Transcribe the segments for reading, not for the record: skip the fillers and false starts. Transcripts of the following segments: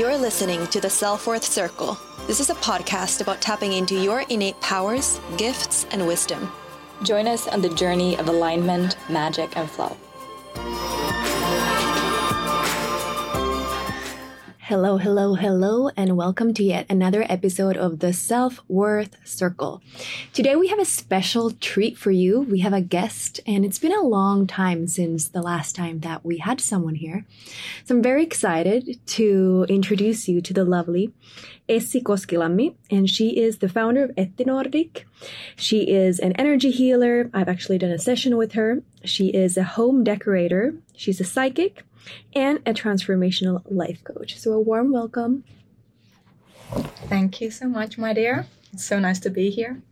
You're listening to The Self-Worth Circle. This is a podcast about tapping into your innate powers, gifts, and wisdom. Join us on the journey of alignment, magic, and flow. Hello, hello, hello, and welcome to yet another episode of The Self-Worth Circle. Today we have a special treat for you. We have a guest, and it's been a long time since the last time that we had someone here. So I'm very excited to introduce you to the lovely Essi Koskilammi, and she is the founder of Etti Nordic. She is an energy healer. I've actually done a session with her. She is a home decorator. She's a psychic and a transformational life coach. So a warm welcome. Thank you so much, my dear. It's so nice to be here.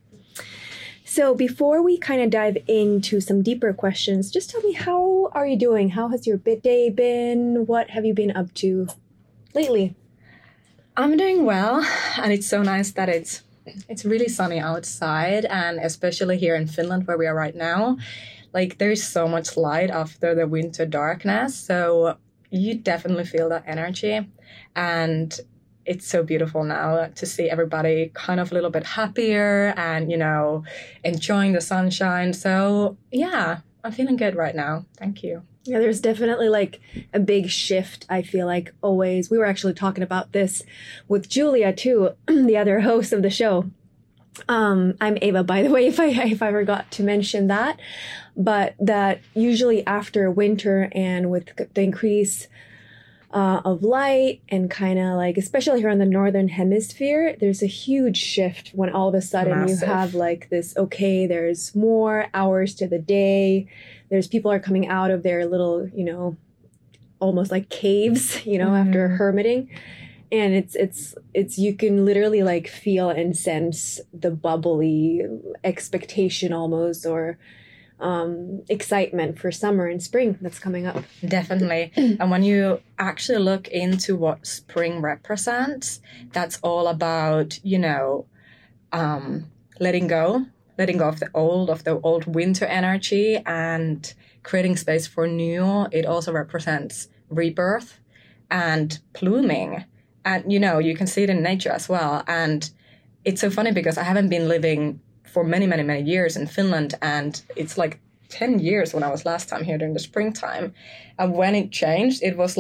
So before we kind of dive into some deeper questions, just tell me, how are you doing? How has your day been? What have you been up to lately? I'm doing well, and it's so nice that it's really sunny outside, and especially here in Finland where we are right now. Like, there's so much light after the winter darkness, so you definitely feel that energy. And it's so beautiful now to see everybody kind of a little bit happier and, you know, enjoying the sunshine. So, yeah, I'm feeling good right now. Thank you. Yeah, there's definitely like a big shift, I feel like, always. We were actually talking about this with Julia, too, the other host of the show. I'm Ava, by the way, if I forgot to mention that, but that usually after winter and with the increase of light and kind of like, especially here in the northern hemisphere, there's a huge shift when all of a sudden Massive. You have like this, okay, there's more hours to the day. There's people are coming out of their little, you know, almost like caves, you know, mm-hmm. after hermiting. And it's you can literally like feel and sense the bubbly expectation almost, or excitement for summer and spring that's coming up. Definitely. And when you actually look into what spring represents, that's all about, you know, letting go of the old winter energy and creating space for new. It also represents rebirth and blooming. And, you know, you can see it in nature as well. And it's so funny because I haven't been living for many, many, many years in Finland. And it's like 10 years when I was last time here during the springtime. And when it changed, it was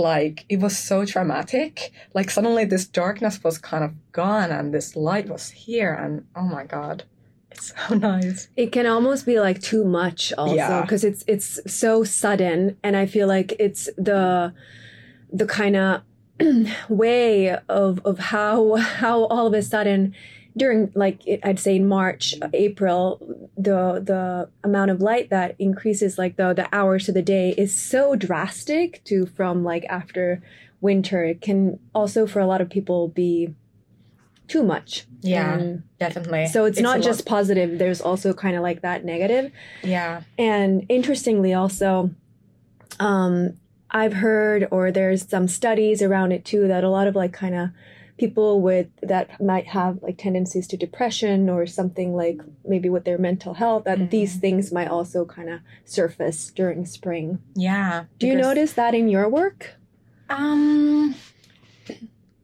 so dramatic. Like, suddenly this darkness was kind of gone and this light was here. And oh, my God. It's so nice. It can almost be like too much also, because yeah. it's so sudden. And I feel like it's the kind of way of how all of a sudden during, like, I'd say March, April, the amount of light that increases, like the hours to the day, is so drastic to from like after winter. It can also for a lot of people be too much. Yeah, definitely. So it's not just positive. There's also kind of like that negative. Yeah. And interestingly also, I've heard, or there's some studies around it too, that a lot of like kind of people with that might have like tendencies to depression or something, like maybe with their mental health, that mm-hmm. these things might also kind of surface during spring. Yeah. Do you notice that in your work?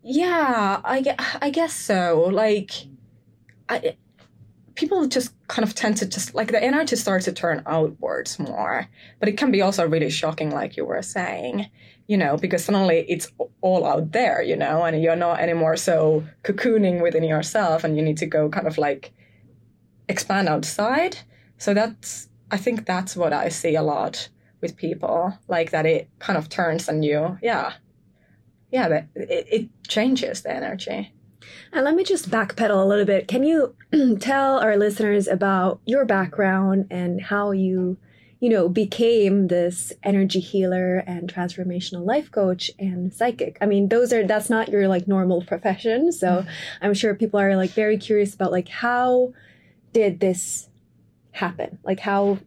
Yeah, I guess so. Like, people just kind of tend to just, like, the energy starts to turn outwards more. But it can be also really shocking, like you were saying, you know, because suddenly it's all out there, you know, and you're not anymore so cocooning within yourself, and you need to go kind of like expand outside. So I think that's what I see a lot with people, like that it kind of turns on you. Yeah, but it changes the energy. And let me just backpedal a little bit. Can you tell our listeners about your background and how you, you know, became this energy healer and transformational life coach and psychic? I mean, that's not your like normal profession. So I'm sure people are like very curious about like, how did this happen? Like, how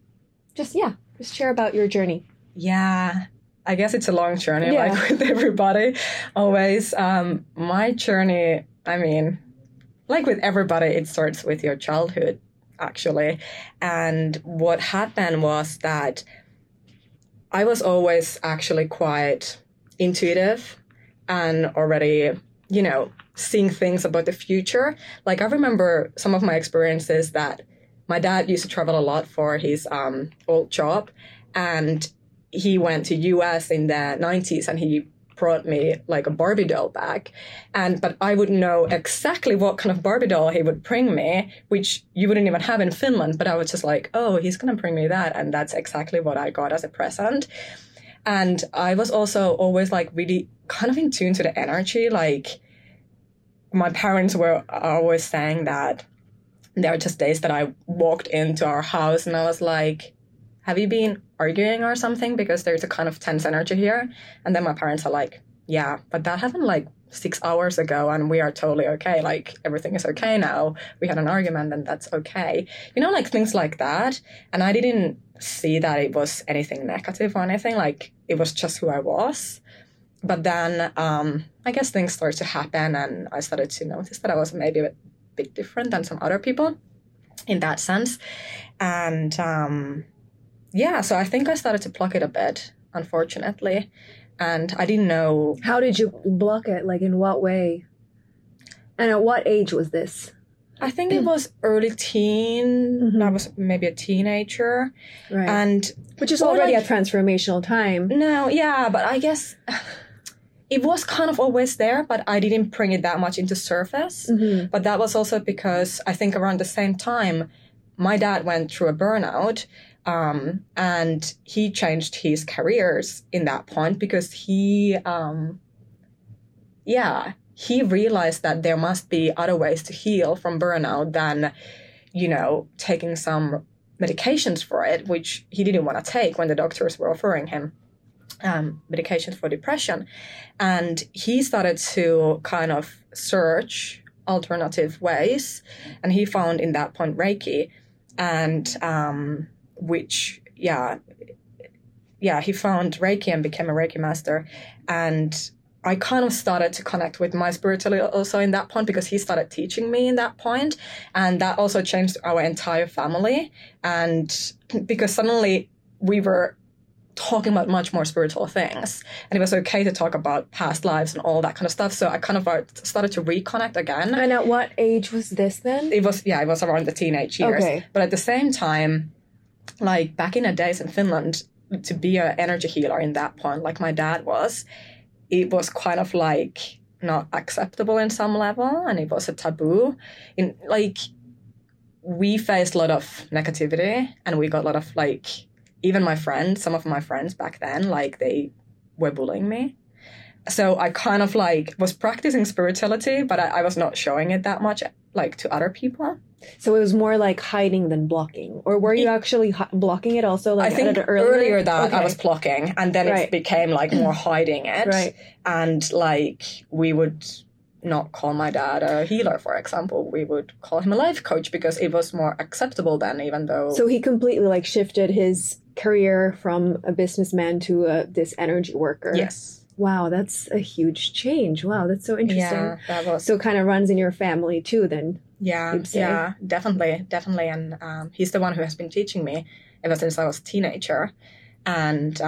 just share about your journey. Yeah. I guess it's a long journey, like with everybody, always. My journey, I mean, like with everybody, it starts with your childhood, actually. And what happened was that I was always actually quite intuitive and already you know, seeing things about the future. Like I remember some of my experiences that my dad used to travel a lot for his old job, and he went to US in the 90s and he brought me like a Barbie doll back. But I wouldn't know exactly what kind of Barbie doll he would bring me, which you wouldn't even have in Finland. But I was just like, oh, he's going to bring me that. And that's exactly what I got as a present. And I was also always like really kind of in tune to the energy. Like my parents were always saying that there were just days that I walked into our house and I was like, have you been arguing or something? Because there's a kind of tense energy here. And then my parents are like, yeah, but that happened like 6 hours ago and we are totally okay. Like everything is okay now. We had an argument and that's okay. You know, like things like that. And I didn't see that it was anything negative or anything. Like it was just who I was. But then I guess things started to happen and I started to notice that I was maybe a bit different than some other people in that sense. And yeah, so I think I started to block it a bit, unfortunately, and I didn't know. How did you block it? Like, in what way? And at what age was this? I think it was early teen. Mm-hmm. I was maybe a teenager. Right. And which is already like a transformational time. No, yeah, but I guess it was kind of always there, but I didn't bring it that much into surface. Mm-hmm. But that was also because I think around the same time, my dad went through a burnout. And he changed his careers in that point because he realized that there must be other ways to heal from burnout than, taking some medications for it, which he didn't want to take when the doctors were offering him medications for depression. And he started to kind of search alternative ways. And he found in that point Reiki and he found Reiki and became a Reiki master. And I kind of started to connect with my spirituality also in that point because he started teaching me in that point. And that also changed our entire family. And because suddenly we were talking about much more spiritual things. And it was okay to talk about past lives and all that kind of stuff. So I kind of started to reconnect again. And at what age was this then? It was around the teenage years. Okay. But at the same time, like back in the days in Finland, to be an energy healer in that point, like my dad was, it was kind of like not acceptable in some level, and it was a taboo. In like we faced a lot of negativity, and we got a lot of like even my friends, some of my friends back then, like they were bullying me. So I kind of like was practicing spirituality, but I was not showing it that much like to other people. So it was more like hiding than blocking. Or were you actually blocking it also? Like I think earlier that okay. I was blocking and then right. It became like more hiding it. Right. And like we would not call my dad a healer, for example. We would call him a life coach because it was more acceptable then, even though. So he completely like shifted his career from a businessman to this energy worker. Yes. Wow, that's a huge change. Wow, that's so interesting. Yeah, that was. So it kind of runs in your family too then. Yeah, definitely. And he's the one who has been teaching me ever since I was a teenager and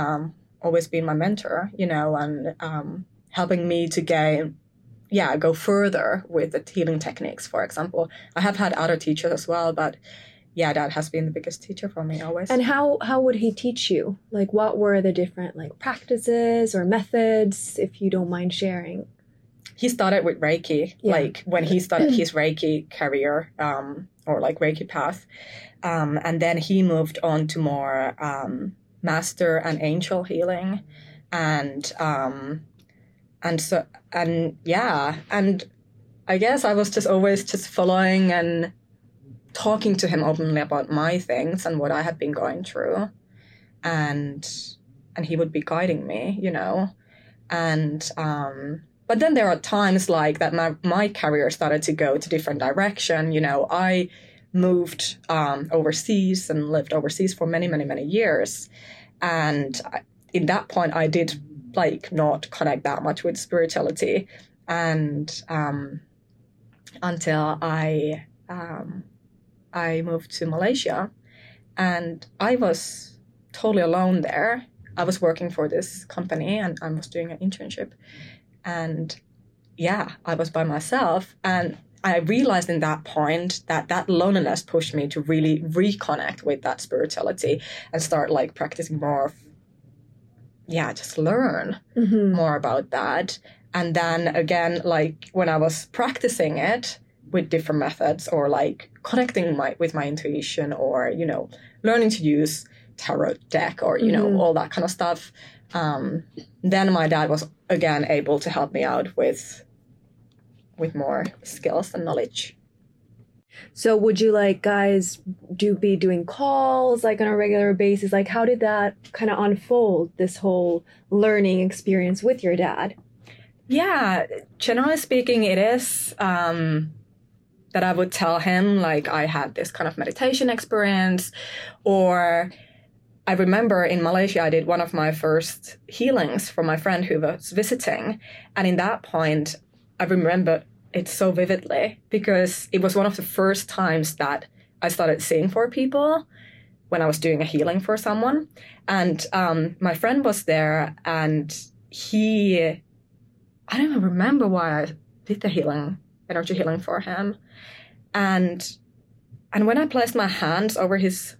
always been my mentor, and helping me to go further with the healing techniques, for example. I have had other teachers as well, but yeah, Dad has been the biggest teacher for me always. And how would he teach you? Like, what were the different like practices or methods, if you don't mind sharing? He started with Reiki, like when he started his Reiki career or like Reiki path. And then he moved on to more master and angel healing. And I guess I was just always just following and talking to him openly about my things and what I had been going through, and he would be guiding me, but then there are times like that my career started to go to different direction. I moved overseas and lived overseas for many, many, many years, and in that point I did like not connect that much with spirituality, and until I moved to Malaysia and I was totally alone there. I was working for this company and I was doing an internship. And yeah, I was by myself. And I realized in that point that that loneliness pushed me to really reconnect with that spirituality and start like practicing more of, yeah, just learn more about that. And then again, like when I was practicing it with different methods or like connecting with my intuition or, you know, learning to use tarot deck or, you know, all that kind of stuff. Then my dad was again able to help me out with more skills and knowledge. So would you like guys be doing calls like on a regular basis? Like how did that kind of unfold, this whole learning experience with your dad? Yeah, generally speaking, it is that I would tell him like I had this kind of meditation experience, or I remember in Malaysia, I did one of my first healings for my friend who was visiting. And in that point, I remember it so vividly because it was one of the first times that I started seeing for people when I was doing a healing for someone. And my friend was there and he, I don't even remember why I did the healing, energy healing for him. And when I placed my hands over his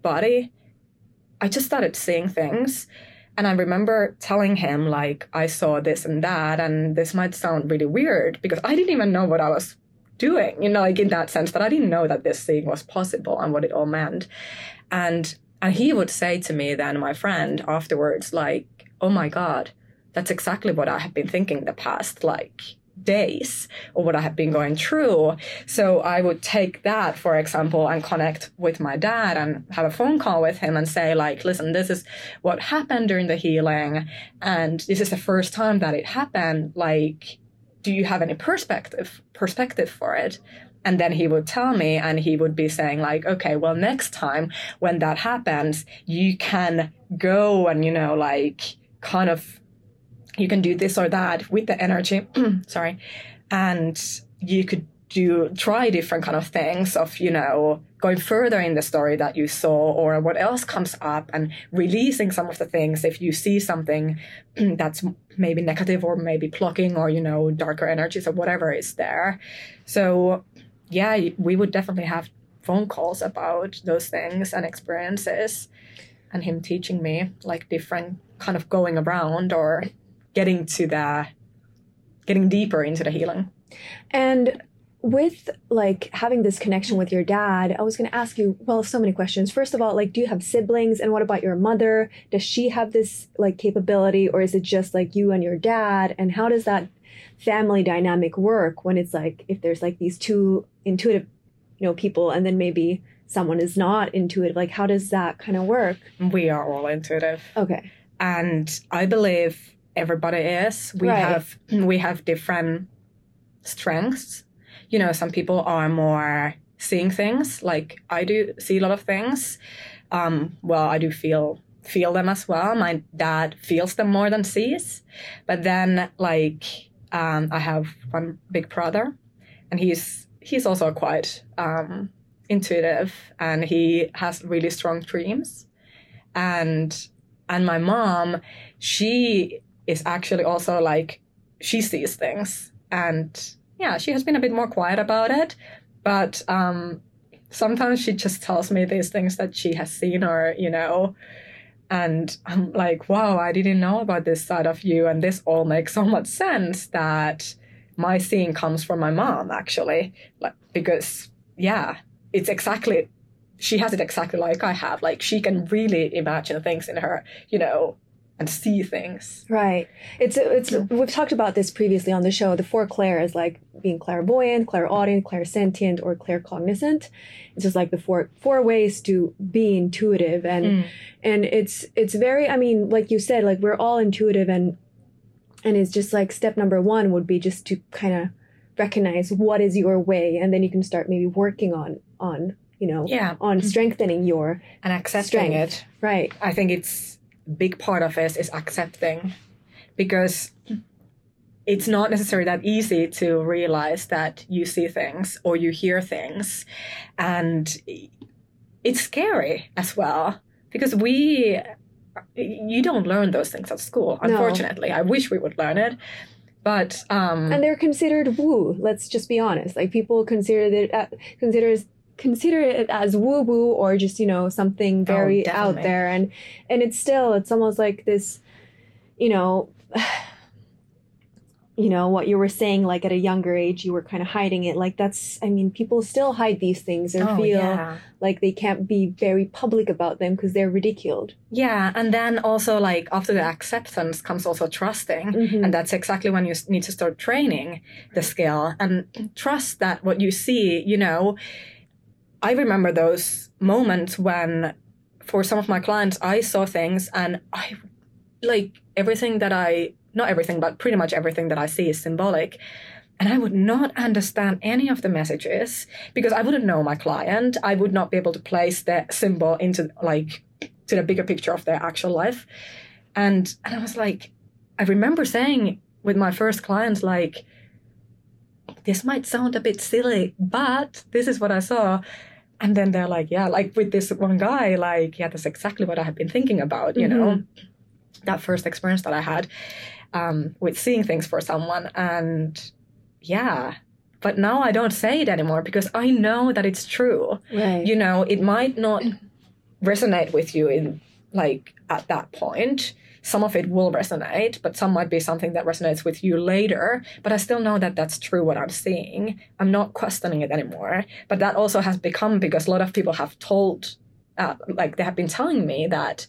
body, I just started seeing things. And I remember telling him, like, I saw this and that, and this might sound really weird because I didn't even know what I was doing, you know, like in that sense that I didn't know that this seeing was possible and what it all meant. And he would say to me then, my friend, afterwards, like, oh my God, that's exactly what I have been thinking the past, like, days or what I have been going through. So I would take that, for example, and connect with my dad and have a phone call with him and say like, listen, this is what happened during the healing. And this is the first time that it happened. Like, do you have any perspective for it? And then he would tell me and he would be saying like, okay, well, next time when that happens, you can go and, you know, like kind of, you can do this or that with the energy, sorry, and you could try different kind of things of, you know, going further in the story that you saw or what else comes up and releasing some of the things if you see something that's maybe negative or maybe blocking or, you know, darker energies or whatever is there. So, yeah, we would definitely have phone calls about those things and experiences and him teaching me like different kind of going around or getting deeper into the healing. And with like having this connection with your dad, I was going to ask you, well, so many questions. First of all, like, do you have siblings? And what about your mother? Does she have this like capability, or is it just like you and your dad? And how does that family dynamic work when it's like, if there's like these two intuitive, you know, people, and then maybe someone is not intuitive, like how does that kind of work? We are all intuitive. Okay. And I believe everybody is. We have different strengths. You know, some people are more seeing things. Like I do see a lot of things. Well, I do feel them as well. My dad feels them more than sees. But then, like, I have one big brother, and he's also quite intuitive, and he has really strong dreams. And my mom, she is actually also like, she sees things. And yeah, she has been a bit more quiet about it. But sometimes she just tells me these things that she has seen or, you know, and I'm like, wow, I didn't know about this side of you. And this all makes so much sense that my seeing comes from my mom, actually. Like, because, yeah, it's exactly, she has it exactly like I have. Like, she can really imagine things in her, you know, and see things. Right. We've talked about this previously on the show. The four clairs, like being clairvoyant, clairaudient, clairsentient, or claircognizant. It's just like the four ways to be intuitive. And it's very, I mean, like you said, like we're all intuitive, and it's just like step number one would be just to kind of recognize what is your way, and then you can start maybe working on you know, on strengthening your and accepting strength. It. Right. I think it's big part of it is accepting, because it's not necessarily that easy to realize that you see things or you hear things. And it's scary as well, because you don't learn those things at school, unfortunately. No. I wish we would learn it. But and they're considered woo. Let's just be honest. Like people consider it as woo woo or just, you know, something very out there. And it's still, it's almost like this, you know, you know what you were saying, like at a younger age, you were kind of hiding it. Like that's, I mean, people still hide these things and feel like they can't be very public about them because they're ridiculed. Yeah. And then also like after the acceptance comes also trusting. Mm-hmm. And that's exactly when you need to start training the skill and trust that what you see, you know, I remember those moments when for some of my clients, I saw things and I like everything that I, not everything, but pretty much everything that I see is symbolic. And I would not understand any of the messages because I wouldn't know my client. I would not be able to place the symbol into like to the bigger picture of their actual life. And I was like, I remember saying with my first clients, like, this might sound a bit silly, but this is what I saw. And then they're like, yeah, like with this one guy, like, yeah, that's exactly what I have been thinking about, you know, that first experience that I had with seeing things for someone. And yeah, but now I don't say it anymore because I know that it's true. Right. You know, it might not resonate with you in like at that point. Some of it will resonate, but some might be something that resonates with you later. But I still know that that's true what I'm seeing. I'm not questioning it anymore. But that also has become because a lot of people have told, like they have been telling me that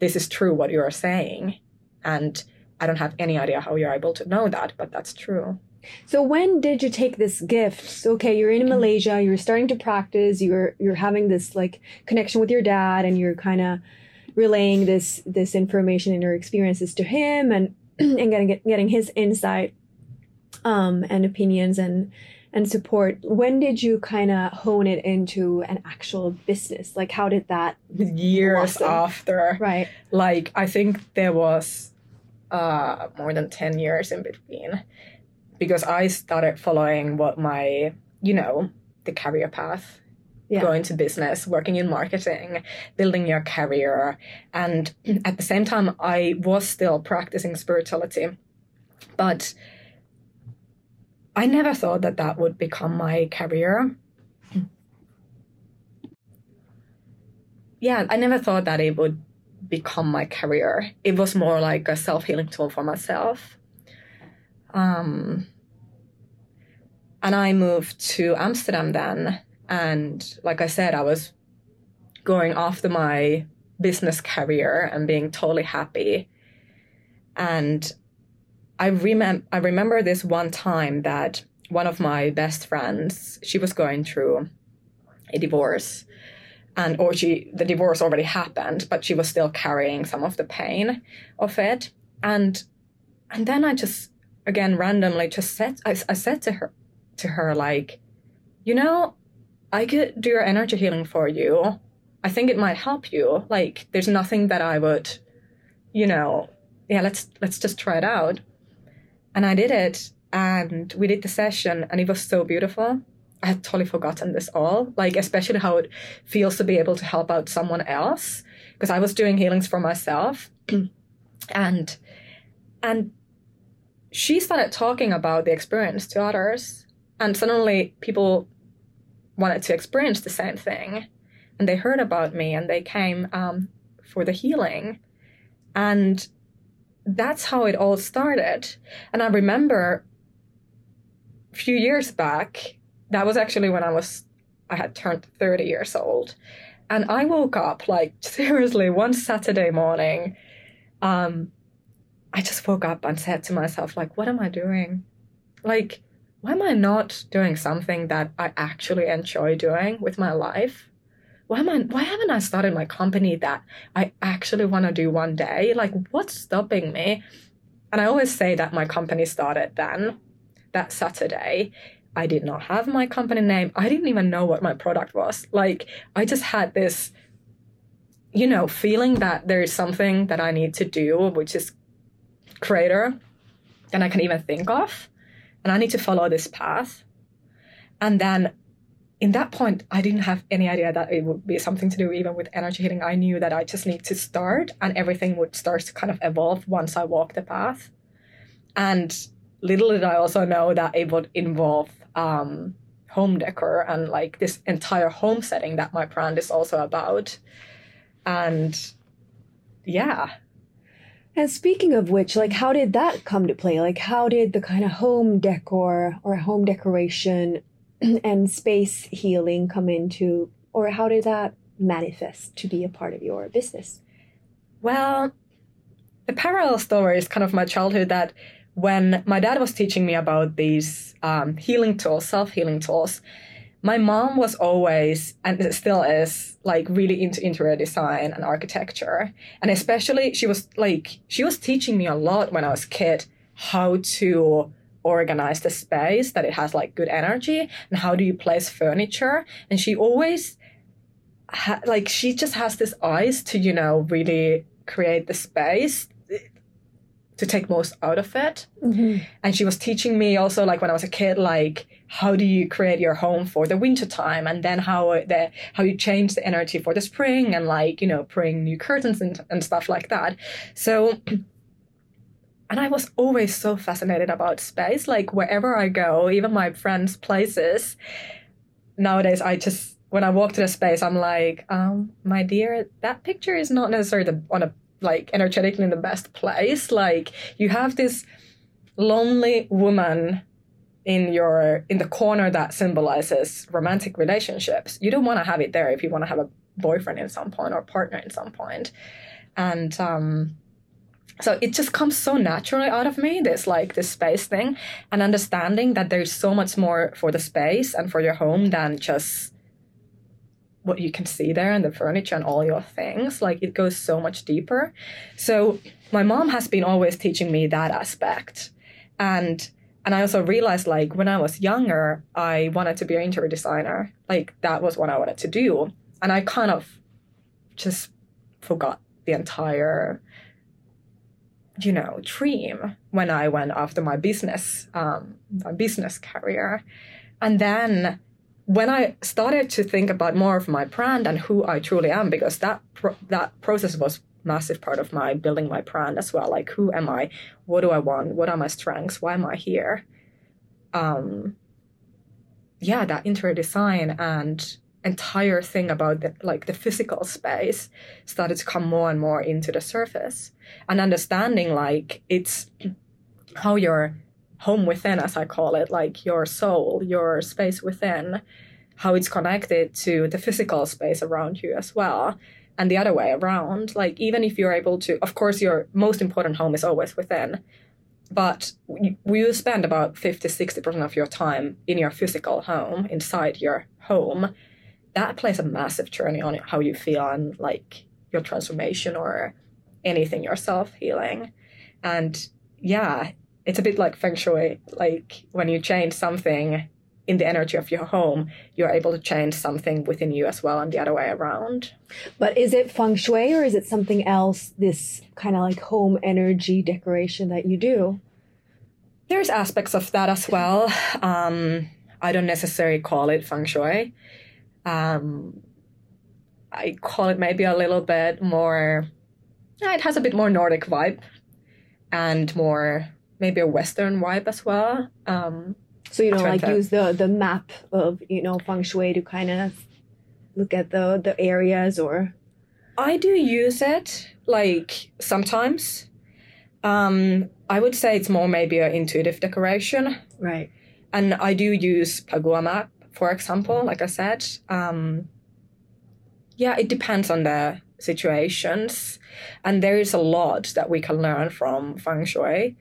this is true what you are saying. And I don't have any idea how you're able to know that, but that's true. So when did you take this gift? Okay, you're in Malaysia, you're starting to practice, you're having this like connection with your dad and you're kind of relaying this information and your experiences to him and getting his insight and opinions and support. When did you kind of hone it into an actual business? Like how did that years blossom? After? Right. Like I think there was more than 10 years in between because I started following what my, you know, the career path. Yeah. Going to business, working in marketing, building your career. And at the same time, I was still practicing spirituality. But I never thought that that would become my career. Yeah, I never thought that it would become my career. It was more like a self-healing tool for myself. And I moved to Amsterdam then. And like I said, I was going after my business career and being totally happy. And I remember this one time that one of my best friends, she was going through a divorce the divorce already happened, but she was still carrying some of the pain of it. And then I just, again, randomly just said, I said to her, like, you know, I could do your energy healing for you. I think it might help you. Like, there's nothing that I would, you know, yeah, let's just try it out. And I did it and we did the session and it was so beautiful. I had totally forgotten this all, like especially how it feels to be able to help out someone else because I was doing healings for myself. and she started talking about the experience to others and suddenly people wanted to experience the same thing and they heard about me and they came for the healing. And that's how it all started. And I remember a few years back, that was actually when I had turned 30 years old and I woke up like seriously one Saturday morning. I just woke up and said to myself, like, what am I doing? Like, why am I not doing something that I actually enjoy doing with my life? Why haven't I started my company that I actually want to do one day? Like, what's stopping me? And I always say that my company started then, that Saturday. I did not have my company name. I didn't even know what my product was. Like, I just had this, you know, feeling that there is something that I need to do, which is greater than I can even think of. And I need to follow this path. And then in that point, I didn't have any idea that it would be something to do even with energy healing. I knew that I just need to start and everything would start to kind of evolve once I walk the path. And little did I also know that it would involve home decor and like this entire home setting that my brand is also about. And yeah. And speaking of which, like, how did that come to play? Like, how did the kind of home decor or home decoration and space healing come into, or how did that manifest to be a part of your business? Well, the parallel story is kind of my childhood, that when my dad was teaching me about these healing tools, self-healing tools, my mom was always, and still is, like really into interior design and architecture. And especially she was teaching me a lot when I was a kid, how to organize the space, that it has like good energy, and how do you place furniture. And she always she just has this eyes to, you know, really create the space to take most out of it. Mm-hmm. And she was teaching me also, like when I was a kid, like how do you create your home for the winter time, and then how you change the energy for the spring, and like, you know, bring new curtains and stuff like that. So, and I was always so fascinated about space. Like wherever I go, even my friends' places, nowadays I just, when I walk to the space, I'm like, my dear, that picture is not necessarily energetically in the best place. Like you have this lonely woman in the corner that symbolizes romantic relationships. You don't want to have it there if you want to have a boyfriend in some point, or a partner in some point. And so it just comes so naturally out of me, this space thing, and understanding that there's so much more for the space and for your home than just what you can see there and the furniture and all your things. Like it goes so much deeper. So my mom has been always teaching me that aspect. And I also realized, like when I was younger, I wanted to be an interior designer. Like that was what I wanted to do. And I kind of just forgot the entire, you know, dream when I went after my business career. And then when I started to think about more of my brand and who I truly am, because that process was a massive part of my building my brand as well. Like, who am I? What do I want? What are my strengths? Why am I here? That interior design and entire thing about the physical space started to come more and more into the surface. And understanding, like, it's how your home within, as I call it, like your soul, your space within, how it's connected to the physical space around you as well. And the other way around, like even if you're able to, of course, your most important home is always within, but you spend about 50-60% of your time in your physical home, inside your home. That plays a massive journey on how you feel and like your transformation or anything, your self-healing. And yeah, it's a bit like feng shui, like when you change something in the energy of your home, you're able to change something within you as well, and the other way around. But is it feng shui or is it something else, this kind of like home energy decoration that you do? There's aspects of that as well. I don't necessarily call it feng shui. I call it maybe a little bit more, it has a bit more Nordic vibe and more maybe a Western vibe as well. So you don't like use the map of, you know, feng shui to kind of look at the areas, or? I do use it, like sometimes. I would say it's more maybe an intuitive decoration. Right. And I do use Pagua map, for example, like I said. It depends on the situations. And there is a lot that we can learn from feng shui.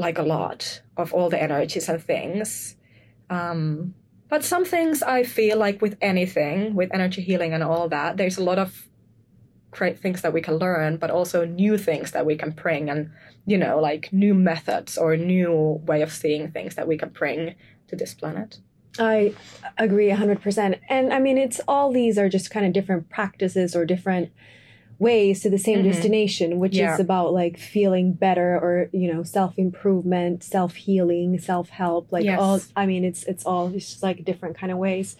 Like a lot of all the energies and things. But some things I feel like with anything, with energy healing and all that, there's a lot of great things that we can learn, but also new things that we can bring, and, you know, like new methods or new way of seeing things that we can bring to this planet. I agree 100%. And I mean, it's all, these are just kind of different practices or different ways to the same destination, which is about like feeling better or, you know, self-improvement, self-healing, self-help, like all, I mean, it's all, it's just like different kind of ways.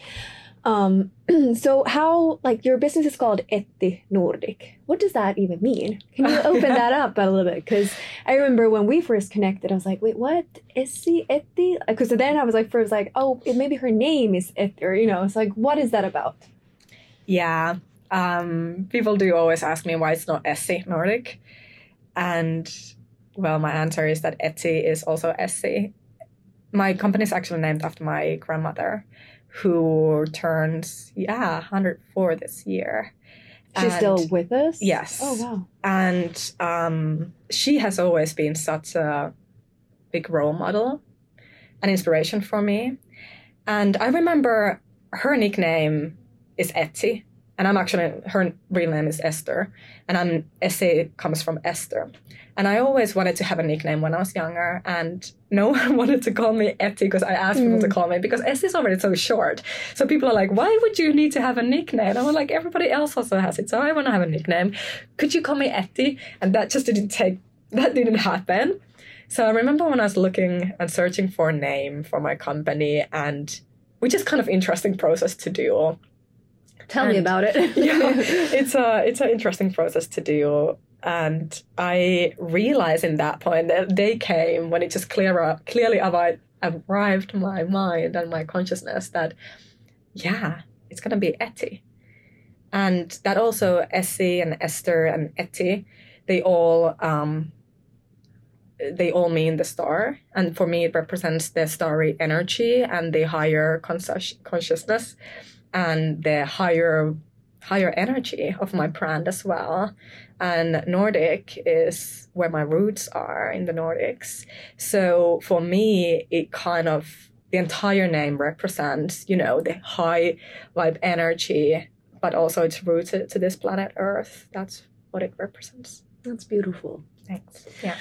So how, like, your business is called Etti Nordic. What does that even mean? Can you open that up a little bit? Because I remember when we first connected, I was like, wait, what? Essi, Etti? Because then I was like, first like, oh, maybe her name is Etti, or, you know, it's like, what is that about? Yeah. People do always ask me why it's not Essi Nordic. And, well, my answer is that Etti is also Essi. My company is actually named after my grandmother, who turns, 104 this year. She's still with us? Yes. Oh, wow. And she has always been such a big role model and inspiration for me. And I remember her nickname is Etti, and I'm actually, her real name is Esther, and Essi comes from Esther. And I always wanted to have a nickname when I was younger, and no one wanted to call me Etti because I asked people to call me, because Essi is already so short. So people are like, why would you need to have a nickname? And I'm like, everybody else also has it, so I want to have a nickname. Could you call me Etti? And that just didn't happen. So I remember when I was looking and searching for a name for my company, and which is kind of interesting process to do. Tell me about it. It's an interesting process to do. And I realized in that point that they came when it just clearly arrived in my mind and my consciousness that, it's going to be Etti. And that also Essi and Esther and Etti, they all mean the star. And for me, it represents the starry energy and the higher consciousness. And the higher energy of my brand as well. And Nordic is where my roots are in the Nordics. So for me, it kind of, the entire name represents, you know, the high vibe energy, but also it's rooted to this planet Earth. That's what it represents. That's beautiful. Thanks. Yeah.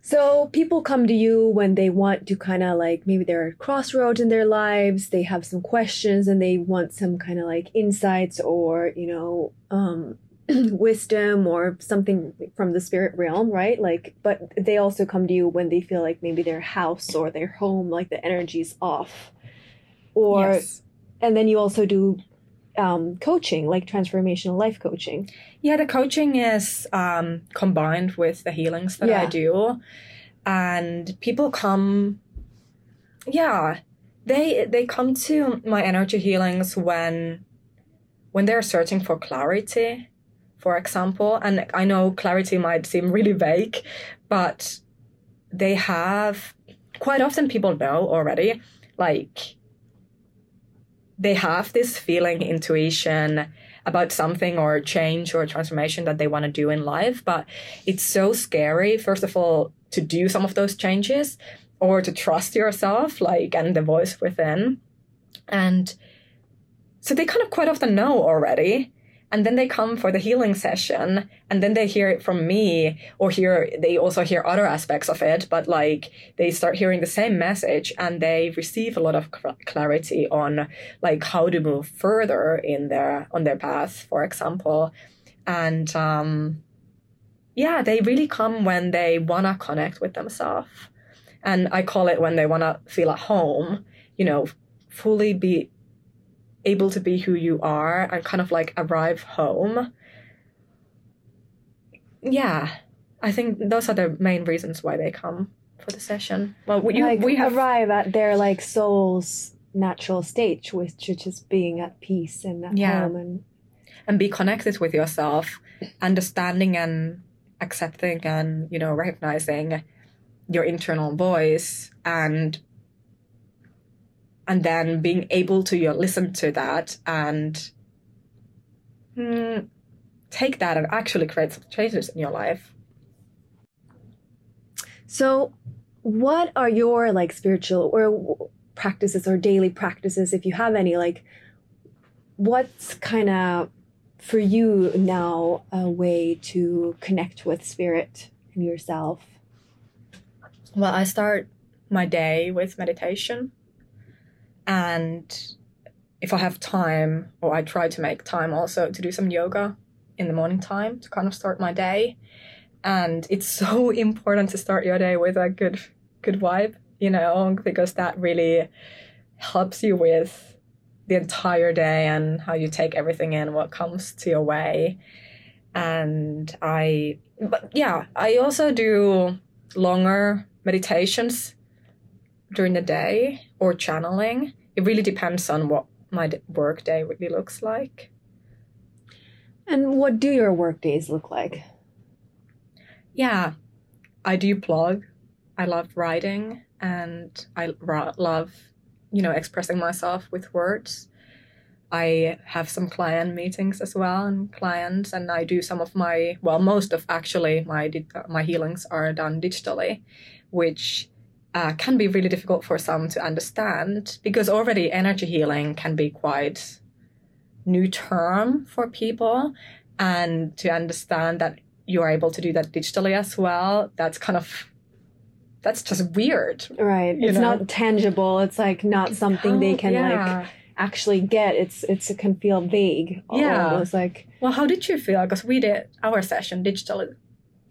So people come to you when they want to kind of like, maybe they're at crossroads in their lives, they have some questions and they want some kind of like insights or, you know, wisdom or something from the spirit realm, right? Like, but they also come to you when they feel like maybe their house or their home, like the energy's off. Or, yes. And then you also do coaching, like transformational life coaching. Yeah, the coaching is combined with the healings that I do. And people come, they come to my energy healings when they're searching for clarity, for example. And I know clarity might seem really vague, but they have, quite often people know already, like, they have this feeling, intuition about something or change or transformation that they want to do in life. But it's so scary, first of all, to do some of those changes or to trust yourself, like, and the voice within. And so they kind of quite often know already. And then they come for the healing session, and then they hear it from me, or they also hear other aspects of it, but like they start hearing the same message and they receive a lot of clarity on like how to move further in on their path, for example. And they really come when they want to connect with themselves. And I call it when they want to feel at home, you know, fully be able to be who you are and kind of like arrive home. Yeah, I think those are the main reasons why they come for the session. Well, we arrive at their like soul's natural stage, which is just being at peace and at home and be connected with yourself, understanding and accepting and, you know, recognizing your internal voice and then being able to listen to that and take that and actually create some changes in your life. So what are your like spiritual or practices or daily practices, if you have any, like what's kind of for you now a way to connect with spirit and yourself? Well, I start my day with meditation. And if I have time, or I try to make time also to do some yoga in the morning time to kind of start my day. And it's so important to start your day with a good vibe, you know, because that really helps you with the entire day and how you take everything in, what comes to your way. And I also do longer meditations during the day or channeling. It really depends on what my work day really looks like. And what do your work days look like? Yeah, I do blog. I love writing and I love, you know, expressing myself with words. I have some client meetings as well and clients, and I do some of my, well, most of actually my healings are done digitally, which can be really difficult for some to understand, because already energy healing can be quite new term for people, and to understand that you are able to do that digitally as well, that's just weird. Right. It's not tangible. It's like not something they can like actually get. It can feel vague. Almost like. Well, how did you feel? Because we did our session digitally.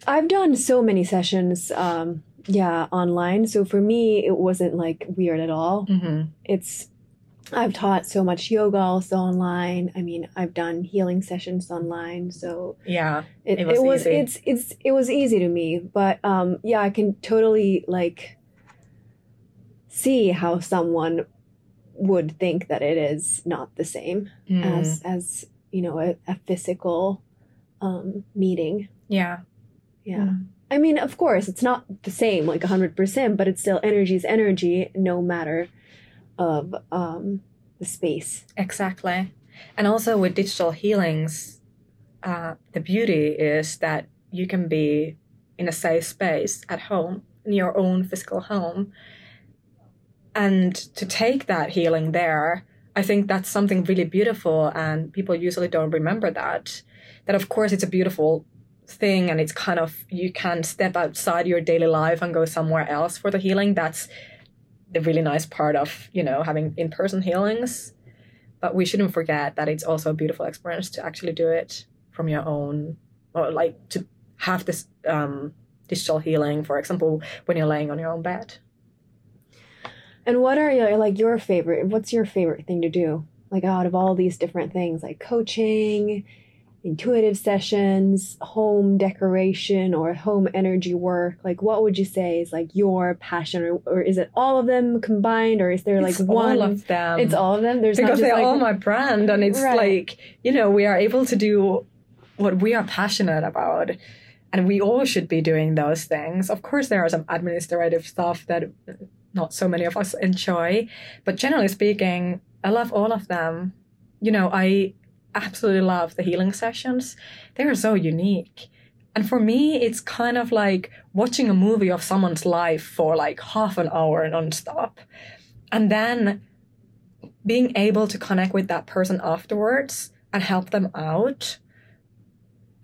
I've done so many sessions online. So for me, it wasn't like weird at all. Mm-hmm. I've taught so much yoga also online. I mean, I've done healing sessions online. So yeah, it was easy. It was easy to me. But I can totally like see how someone would think that it is not the same as you know, a physical meeting. Yeah, yeah. Mm. I mean, of course, it's not the same, like 100%, but it's still energy is energy, no matter of the space. Exactly. And also with digital healings, the beauty is that you can be in a safe space at home, in your own physical home. And to take that healing there, I think that's something really beautiful, and people usually don't remember that. That, of course, it's a beautiful thing, and it's kind of, you can step outside your daily life and go somewhere else for the healing. That's the really nice part of, you know, having in-person healings, but we shouldn't forget that it's also a beautiful experience to actually do it from your own, or like to have this digital healing, for example, when you're laying on your own bed. And what are your, like, what's your favorite thing to do? Like, out of all these different things, like coaching, intuitive sessions, home decoration, or home energy work, like what would you say is like your passion, or is it all of them combined, or is there like one? All of them. It's all of them. There's because they're like all my brand, and it's like, you know, we are able to do what we are passionate about, and we all should be doing those things. Of course, there are some administrative stuff that not so many of us enjoy, but generally speaking, I love all of them. You know, I absolutely love the healing sessions. They are so unique. And for me, it's kind of like watching a movie of someone's life for like half an hour nonstop. And then being able to connect with that person afterwards and help them out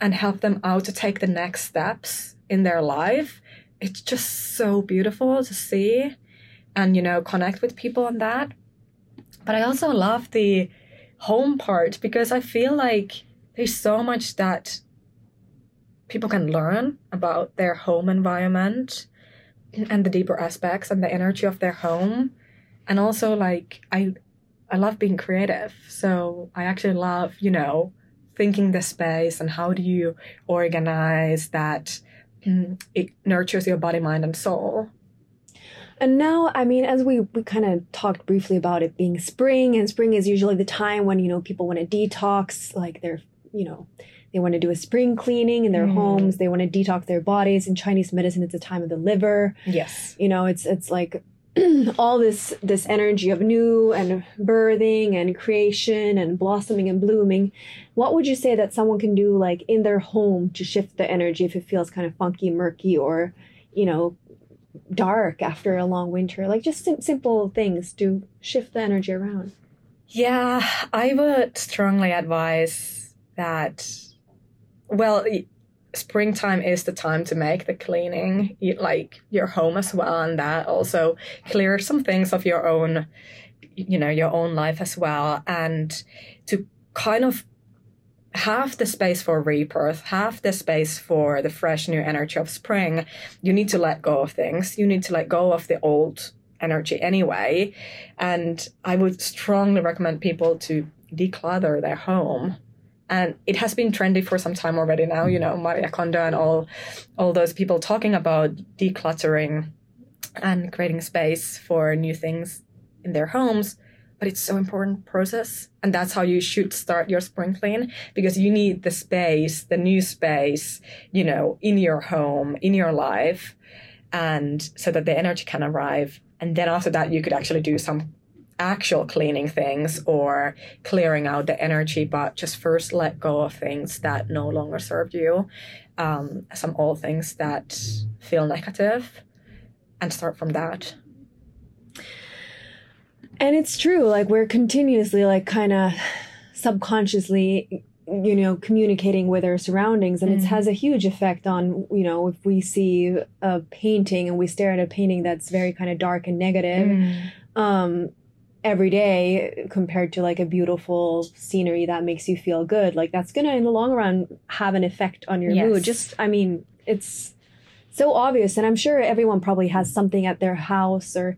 to take the next steps in their life. It's just so beautiful to see and, you know, connect with people on that. But I also love the home part, because I feel like there's so much that people can learn about their home environment and the deeper aspects and the energy of their home. And also, like, I love being creative, so I actually love, you know, thinking the space and how do you organize that it nurtures your body, mind and soul. And now, I mean, as we kind of talked briefly about it being spring, and spring is usually the time when, you know, people want to detox, like they're, you know, they want to do a spring cleaning in their homes. They want to detox their bodies. In Chinese medicine, it's a time of the liver. Yes. You know, it's like all this energy of new and birthing and creation and blossoming and blooming. What would you say that someone can do like in their home to shift the energy if it feels kind of funky, murky, or, you know, dark after a long winter, like just simple things to shift the energy around? Yeah, I would strongly advise that, well, springtime is the time to make the cleaning, like your home as well, and that also clear some things of your own, you know, your own life as well, and to kind of have the space for rebirth, have the space for the fresh new energy of spring. You need to let go of things. You need to let go of the old energy anyway. And I would strongly recommend people to declutter their home. And it has been trendy for some time already now, you know, Marie Kondo and all those people talking about decluttering and creating space for new things in their homes. But it's so important process. And that's how you should start your spring clean, because you need the space, the new space, you know, in your home, in your life, and so that the energy can arrive. And then after that, you could actually do some actual cleaning things or clearing out the energy. But just first let go of things that no longer serve you, some old things that feel negative, and start from that. And it's true, like we're continuously like kind of subconsciously, you know, communicating with our surroundings, and it has a huge effect on, you know, if we see a painting and we stare at a painting that's very kind of dark and negative every day compared to like a beautiful scenery that makes you feel good, like that's going to in the long run have an effect on your mood. Just, I mean, it's so obvious, and I'm sure everyone probably has something at their house or,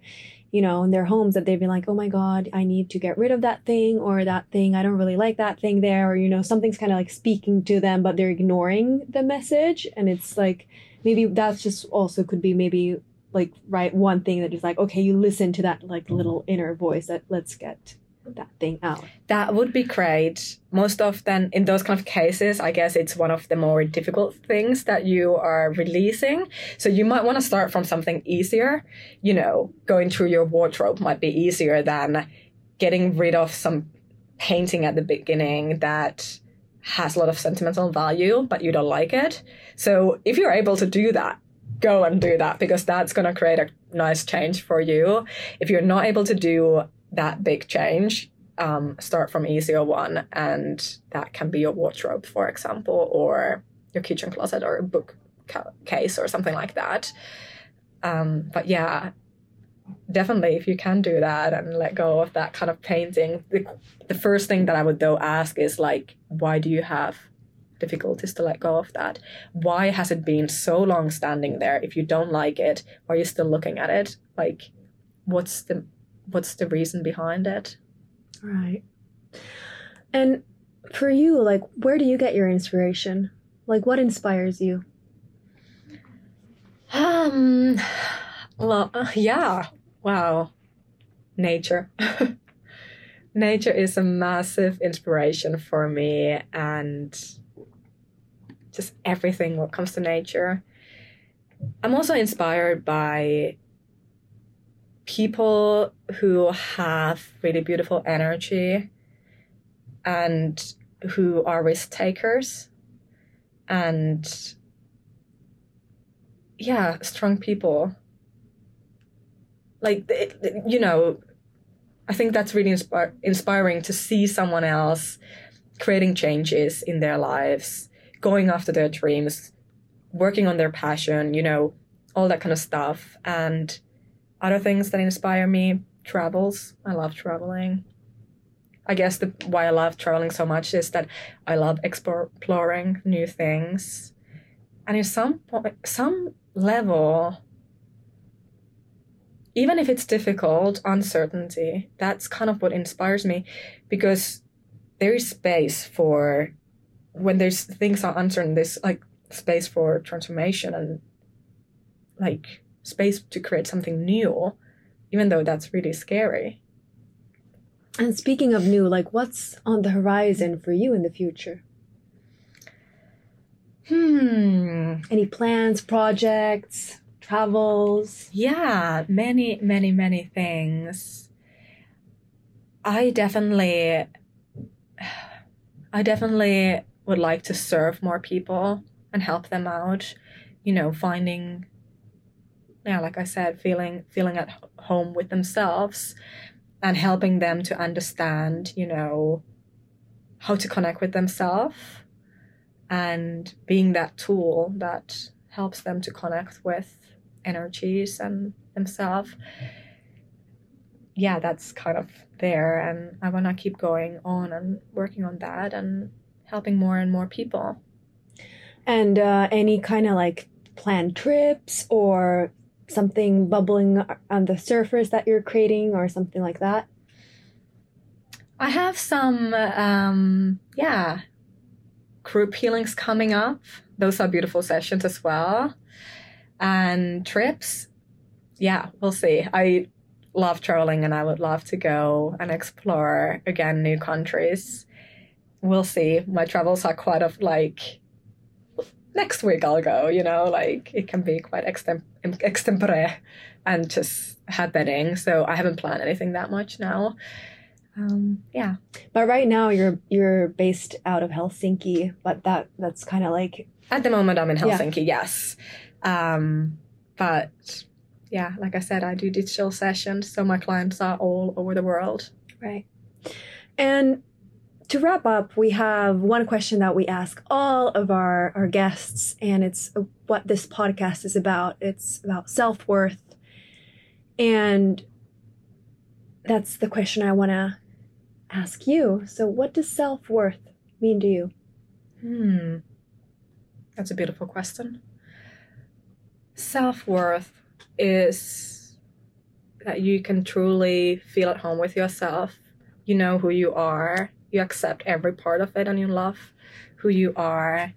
you know, in their homes that they've been like, oh my God, I need to get rid of that thing, or that thing, I don't really like that thing there, or, you know, something's kind of like speaking to them, but they're ignoring the message. And it's like, maybe that's just also could be maybe like, right, one thing that is like, okay, you listen to that like little inner voice that let's get that thing out. That would be great. Most often in those kind of cases, I guess it's one of the more difficult things that you are releasing. So you might want to start from something easier. You know, going through your wardrobe might be easier than getting rid of some painting at the beginning that has a lot of sentimental value, but you don't like it. So if you're able to do that, go and do that, because that's going to create a nice change for you. If you're not able to do that big change, start from easier one, and that can be your wardrobe, for example, or your kitchen closet or a bookcase or something like that. But yeah, definitely if you can do that and let go of that kind of painting, the first thing that I would though ask is like, why do you have difficulties to let go of that? Why has it been so long standing there? If you don't like it, why are you still looking at it? Like, what's the reason behind it? Right. And for you, like, where do you get your inspiration? Like, what inspires you? Well, yeah. Wow. Nature. Nature is a massive inspiration for me, and just everything what comes to nature. I'm also inspired by people who have really beautiful energy and who are risk takers, and yeah, strong people. Like, you know, I think that's really inspiring to see someone else creating changes in their lives, going after their dreams, working on their passion, you know, all that kind of stuff. And other things that inspire me, travels. I love traveling. I guess why I love traveling so much is that I love exploring new things. And in some level, even if it's difficult, uncertainty, that's kind of what inspires me, because there is space for, when there's things are uncertain, there's like space for transformation and like space to create something new, even though that's really scary. And speaking of new, like, what's on the horizon for you in the future? Any plans, projects, travels? Yeah, many, many, many things. I definitely would like to serve more people and help them out, you know, finding, yeah, like I said, feeling at home with themselves and helping them to understand, you know, how to connect with themselves and being that tool that helps them to connect with energies and themselves. Yeah, that's kind of there. And I want to keep going on and working on that and helping more and more people. And any kind of like planned trips or something bubbling on the surface that you're creating or something like that? I have some, group healings coming up. Those are beautiful sessions as well. And trips, yeah, we'll see. I love traveling and I would love to go and explore again new countries. We'll see. My travels are quite of like, next week I'll go, you know, like it can be quite extempore and just happening. So I haven't planned anything that much now. But right now you're based out of Helsinki, but that's kind of like... At the moment I'm in Helsinki, yes. But yeah, like I said, I do digital sessions, so my clients are all over the world. Right. And to wrap up, we have one question that we ask all of our guests, and it's what this podcast is about. It's about self-worth. And that's the question I want to ask you. So what does self-worth mean to you? That's a beautiful question. Self-worth is that you can truly feel at home with yourself. You know who you are. You accept every part of it and you love who you are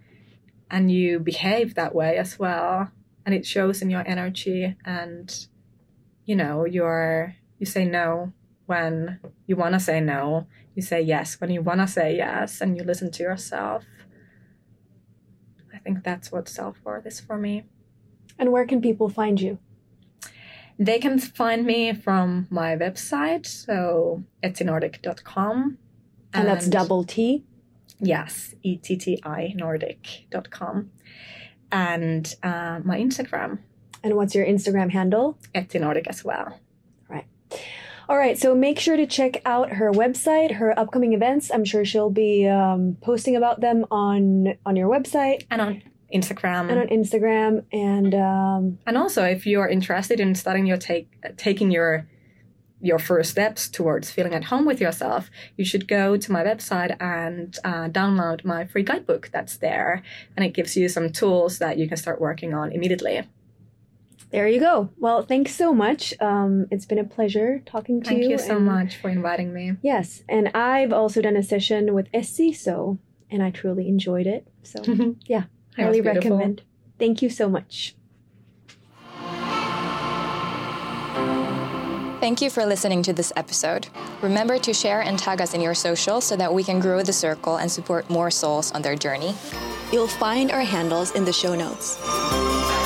and you behave that way as well. And it shows in your energy and, you know, you say no when you want to say no. You say yes when you want to say yes and you listen to yourself. I think that's what self-worth is for me. And where can people find you? They can find me from my website, so ettinordic.com. And that's double T? Yes, ETTI Nordic.com. And my Instagram. And what's your Instagram handle? Etti Nordic as well. Right. All right, so make sure to check out her website, her upcoming events. I'm sure she'll be posting about them on your website. And on Instagram. And on Instagram. And also, if you are interested in starting your taking your first steps towards feeling at home with yourself, you should go to my website and download my free guidebook that's there. And it gives you some tools that you can start working on immediately. There you go. Well, thanks so much. It's been a pleasure talking to you. Thank you so much for inviting me. Yes. And I've also done a session with Essi, and I truly enjoyed it. So yeah, highly recommend. Thank you so much. Thank you for listening to this episode. Remember to share and tag us in your socials so that we can grow the circle and support more souls on their journey. You'll find our handles in the show notes.